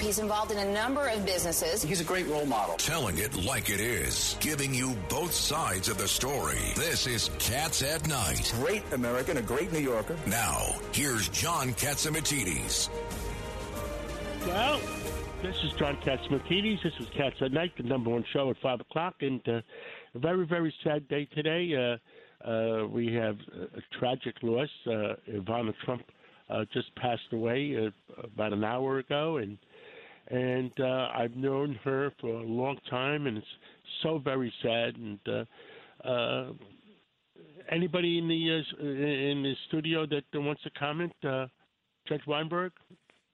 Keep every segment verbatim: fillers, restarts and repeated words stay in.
He's involved in a number of businesses. He's a great role model. Telling it like it is. Giving you both sides of the story. This is Cats at Night. Great American, a great New Yorker. Now, here's John Katsimatidis. Well, this is John Katsimatidis. This is Cats at Night, the number one show at five o'clock. And uh, a very, very sad day today. Uh, uh, we have a tragic loss. Uh, Ivana Trump uh, just passed away uh, about an hour ago. And And uh, I've known her for a long time, and it's so very sad. And uh, uh, anybody in the uh, in the studio that wants to comment, uh, Judge Weinberg?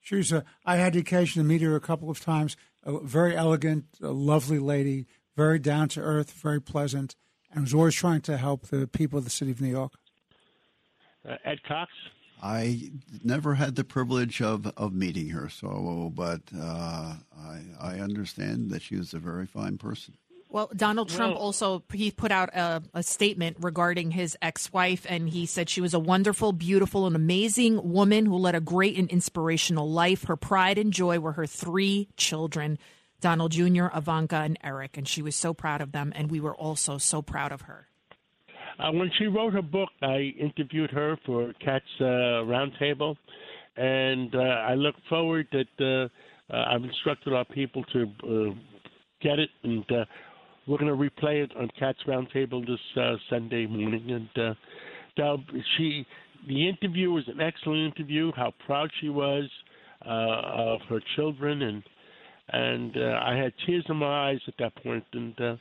Sure, sir. I had the occasion to meet her a couple of times. A very elegant, a lovely lady, very down to earth, very pleasant, and was always trying to help the people of the city of New York. Uh, Ed Cox? I never had the privilege of, of meeting her, so but uh, I, I understand that she was a very fine person. Well, Donald Trump well, also he put out a, a statement regarding his ex-wife, and he said she was a wonderful, beautiful, and amazing woman who led a great and inspirational life. Her pride and joy were her three children, Donald Junior, Ivanka, and Eric, and she was so proud of them, and we were also so proud of her. Uh, when she wrote her book, I interviewed her for Cat's uh, Roundtable, and uh, I look forward that uh, uh, I've instructed our people to uh, get it, and uh, we're going to replay it on Cat's Roundtable this uh, Sunday morning. And uh, she, the interview was an excellent interview, how proud she was uh, of her children, and and uh, I had tears in my eyes at that point, and Uh,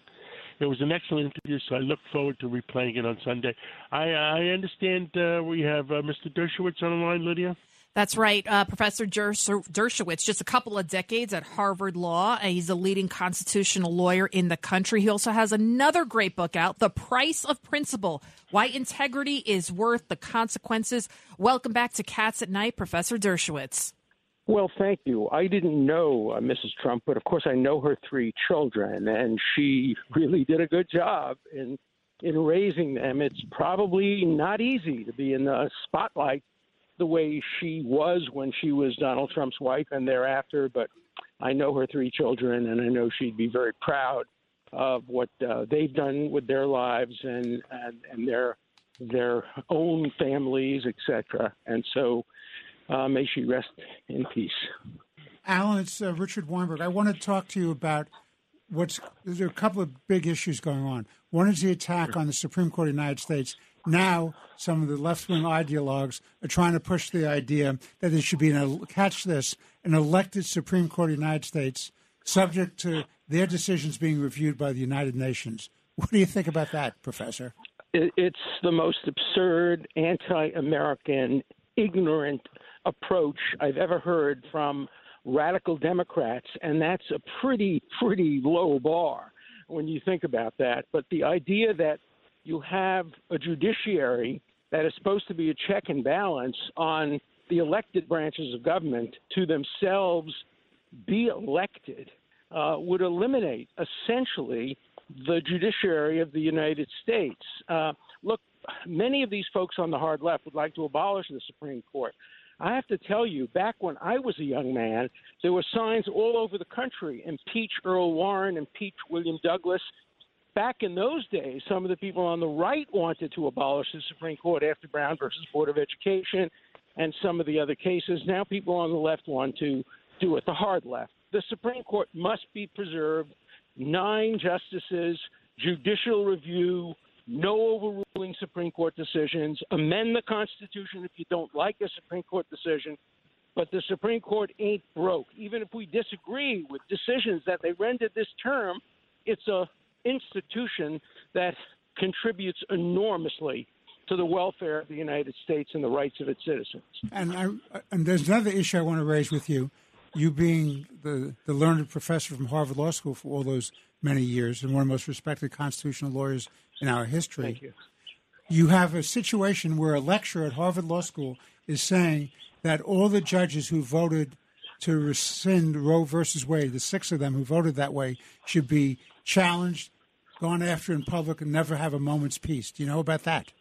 It was an excellent interview, so I look forward to replaying it on Sunday. I, I understand uh, we have uh, Mister Dershowitz on the line, Lydia. That's right. Uh, Professor Dershowitz, just a couple of decades at Harvard Law. He's a leading constitutional lawyer in the country. He also has another great book out, The Price of Principle, Why Integrity is Worth the Consequences. Welcome back to Cats at Night, Professor Dershowitz. Well, thank you. I didn't know uh, Missus Trump, but of course I know her three children, and she really did a good job in in raising them. It's probably not easy to be in the spotlight the way she was when she was Donald Trump's wife and thereafter, but I know her three children, and I know she'd be very proud of what uh, they've done with their lives and, and, and their, their own families, et cetera. And so Uh, may she rest in peace. Alan, it's uh, Richard Weinberg. I want to talk to you about what's – there are a couple of big issues going on. One is the attack on the Supreme Court of the United States. Now some of the left-wing ideologues are trying to push the idea that there should be an – catch this – an elected Supreme Court of the United States subject to their decisions being reviewed by the United Nations. What do you think about that, Professor? It's the most absurd, anti-American, ignorant – approach I've ever heard from radical Democrats, and that's a pretty, pretty low bar when you think about that. But the idea that you have a judiciary that is supposed to be a check and balance on the elected branches of government to themselves be elected uh, would eliminate essentially the judiciary of the United States. Uh, look, many of these folks on the hard left would like to abolish the Supreme Court. I have to tell you, back when I was a young man, there were signs all over the country, impeach Earl Warren, impeach William Douglas. Back in those days, some of the people on the right wanted to abolish the Supreme Court after Brown versus Board of Education and some of the other cases. Now people on the left want to do it, the hard left. The Supreme Court must be preserved. Nine justices, judicial review, no overruling Supreme Court decisions, amend the Constitution if you don't like a Supreme Court decision, but the Supreme Court ain't broke. Even if we disagree with decisions that they rendered this term, it's a institution that contributes enormously to the welfare of the United States and the rights of its citizens. And, I, and there's another issue I want to raise with you. you being the, the learned professor from Harvard Law School for all those many years and one of the most respected constitutional lawyers in our history. Thank you. You have a situation where a lecturer at Harvard Law School is saying that all the judges who voted to rescind Roe versus Wade, the six of them who voted that way, should be challenged, gone after in public, and never have a moment's peace. Do you know about that?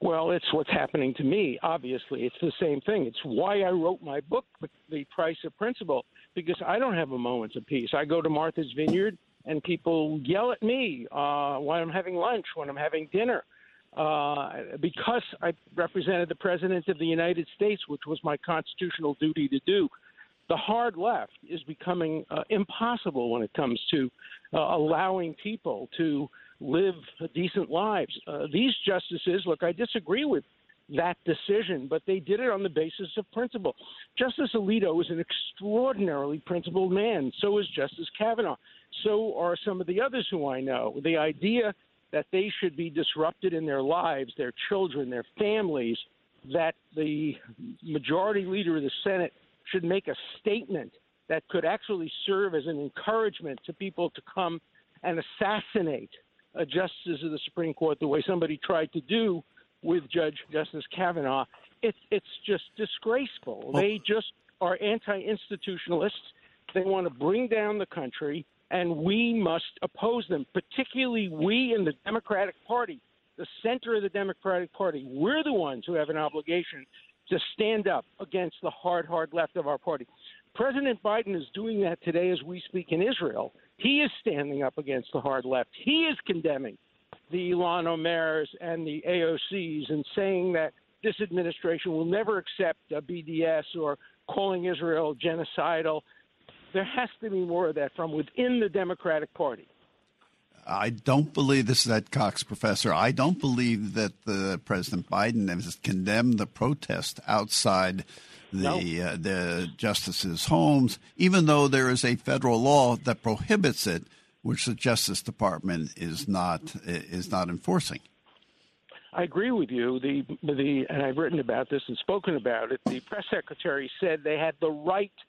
Well, it's what's happening to me, obviously. It's the same thing. It's why I wrote my book, The Price of Principle, because I don't have a moment's peace. I go to Martha's Vineyard, and people yell at me uh, when I'm having lunch, when I'm having dinner. Uh, because I represented the President of the United States, which was my constitutional duty to do. The hard left is becoming uh, impossible when it comes to uh, allowing people to live decent lives. Uh, these justices, look, I disagree with that decision, but they did it on the basis of principle. Justice Alito is an extraordinarily principled man. So is Justice Kavanaugh. So are some of the others who I know. The idea that they should be disrupted in their lives, their children, their families, that the majority leader of the Senate should make a statement that could actually serve as an encouragement to people to come and assassinate a justice of the Supreme Court the way somebody tried to do with Judge Justice Kavanaugh. It's, it's just disgraceful. Well, they just are anti-institutionalists. They want to bring down the country. And we must oppose them, particularly we in the Democratic Party, the center of the Democratic Party. We're the ones who have an obligation to stand up against the hard, hard left of our party. President Biden is doing that today as we speak in Israel. He is standing up against the hard left. He is condemning the Ilhan Omars and the A O Cs and saying that this administration will never accept a B D S or calling Israel genocidal. There has to be more of that from within the Democratic Party. I don't believe – this is Ed Cox, Professor. I don't believe that the President Biden has condemned the protest outside the, no. uh, the justices' homes, even though there is a federal law that prohibits it, which the Justice Department is not is not enforcing. I agree with you. The the and I've written about this and spoken about it. The press secretary said they had the right –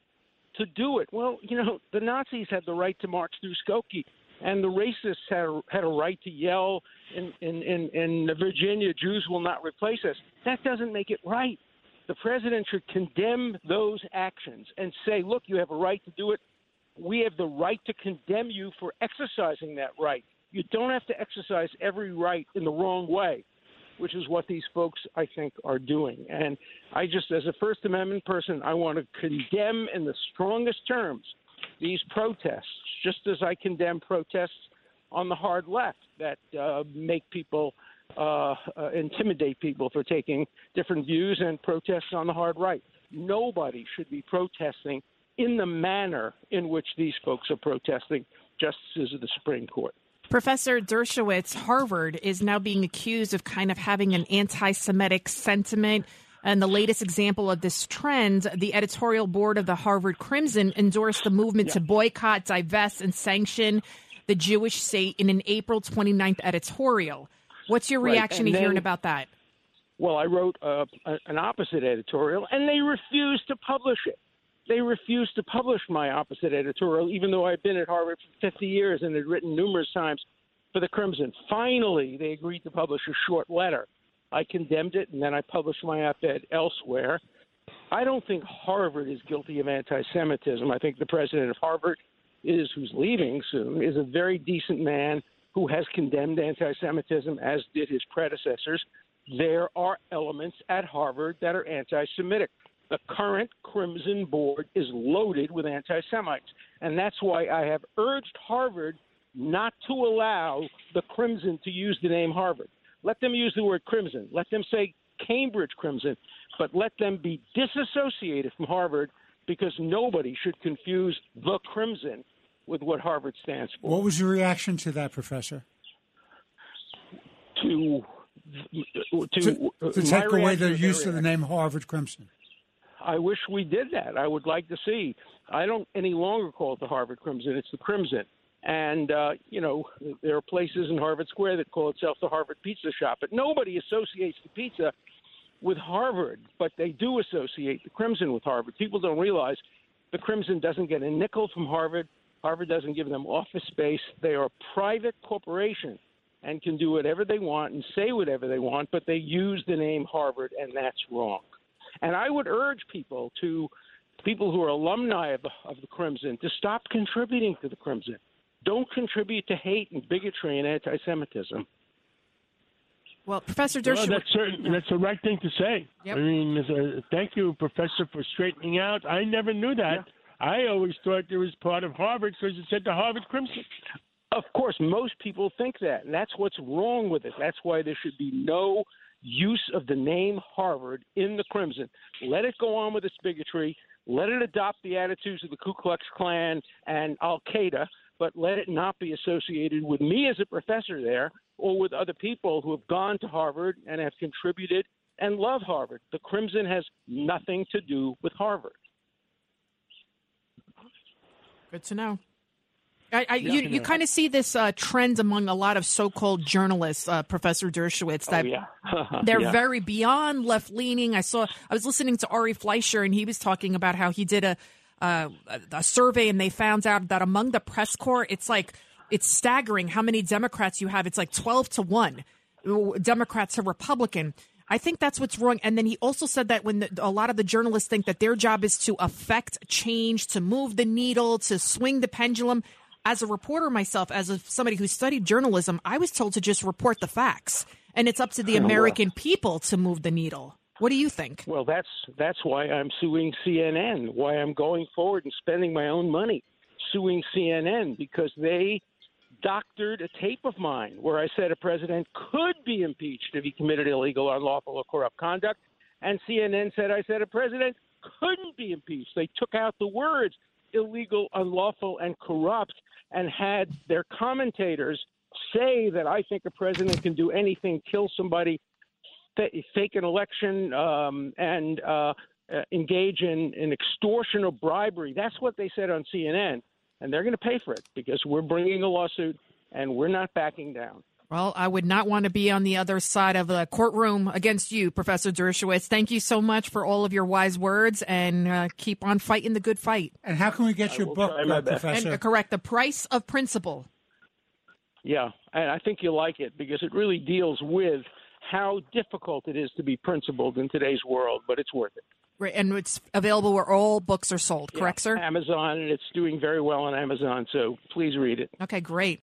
to do it. Well, you know, the Nazis had the right to march through Skokie, and the racists had a, had a right to yell in, in, in, in Virginia, Jews will not replace us. That doesn't make it right. The president should condemn those actions and say, look, you have a right to do it. We have the right to condemn you for exercising that right. You don't have to exercise every right in the wrong way, which is what these folks, I think, are doing. And I just, as a First Amendment person, I want to condemn in the strongest terms these protests, just as I condemn protests on the hard left that uh, make people, uh, uh, intimidate people for taking different views and protests on the hard right. Nobody should be protesting in the manner in which these folks are protesting, justices of the Supreme Court. Professor Dershowitz, Harvard is now being accused of kind of having an anti-Semitic sentiment. And the latest example of this trend, the editorial board of the Harvard Crimson endorsed the movement yeah. to boycott, divest, and sanction the Jewish state in an April twenty-ninth editorial. What's your right. reaction and to then, hearing about that? Well, I wrote uh, an opposite editorial, and they refused to publish it. They refused to publish my opposite editorial, even though I've been at Harvard for fifty years and had written numerous times for the Crimson. Finally, they agreed to publish a short letter. I condemned it, and then I published my op-ed elsewhere. I don't think Harvard is guilty of anti-Semitism. I think the president of Harvard is, who's leaving soon, is a very decent man who has condemned anti-Semitism, as did his predecessors. There are elements at Harvard that are anti-Semitic. The current Crimson board is loaded with anti-Semites, and that's why I have urged Harvard not to allow the Crimson to use the name Harvard. Let them use the word Crimson. Let them say Cambridge Crimson, but let them be disassociated from Harvard because nobody should confuse the Crimson with what Harvard stands for. What was your reaction to that, Professor? To, to, to, to take away the use of the name Harvard Crimson. I wish we did that. I would like to see. I don't any longer call it the Harvard Crimson. It's the Crimson. And, uh, you know, there are places in Harvard Square that call itself the Harvard Pizza Shop. But nobody associates the pizza with Harvard, but they do associate the Crimson with Harvard. People don't realize The Crimson doesn't get a nickel from Harvard. Harvard doesn't give them office space. They are a private corporation and can do whatever they want and say whatever they want, but they use the name Harvard, and that's wrong. And I would urge people to people who are alumni of the, of the Crimson to stop contributing to the Crimson. Don't contribute to hate and bigotry and anti-Semitism. Well, Professor Dershowitz. Well, that's, certain, that's the right thing to say. Yep. I mean, a, thank you, Professor, for straightening out. I never knew that. Yeah. I always thought it was part of Harvard because it said the Harvard Crimson. Of course, most people think that, and that's what's wrong with it. That's why there should be no use of the name Harvard in the Crimson. Let it go on with its bigotry. Let it adopt the attitudes of the Ku Klux Klan and Al-Qaeda, but let it not be associated with me as a professor there or with other people who have gone to Harvard and have contributed and love Harvard. The Crimson has nothing to do with Harvard. Good to know. I, I, you you kind of see this uh, trend among a lot of so-called journalists, uh, Professor Dershowitz, that oh, yeah. they're yeah. very beyond left-leaning. I saw I was listening to Ari Fleischer, and he was talking about how he did a, uh, a survey, and they found out that among the press corps, it's like it's staggering how many Democrats you have. It's like twelve to one Democrats to Republican. I think that's what's wrong. And then he also said that when the, a lot of the journalists think that their job is to affect change, to move the needle, to swing the pendulum. As a reporter myself, as a, somebody who studied journalism, I was told to just report the facts, and it's up to the American people to move the needle. What do you think? Well, that's that's why I'm suing C N N, why I'm going forward and spending my own money suing C N N, because they doctored a tape of mine where I said a president could be impeached if he committed illegal, unlawful, or corrupt conduct, and C N N said I said a president couldn't be impeached. They took out the words illegal, unlawful, and corrupt, and had their commentators say that I think a president can do anything, kill somebody, f- fake an election, um, and uh, uh, engage in, in extortion or bribery. That's what they said on C N N, and they're going to pay for it because we're bringing a lawsuit and we're not backing down. Well, I would not want to be on the other side of the courtroom against you, Professor Dershowitz. Thank you so much for all of your wise words, and uh, keep on fighting the good fight. And how can we get I your book, uh, Professor? And, uh, correct, The Price of Principle. Yeah, and I think you'll like it because it really deals with how difficult it is to be principled in today's world, but it's worth it. Right, and it's available where all books are sold, correct, yeah, sir? Amazon, and it's doing very well on Amazon, so please read it. Okay, great.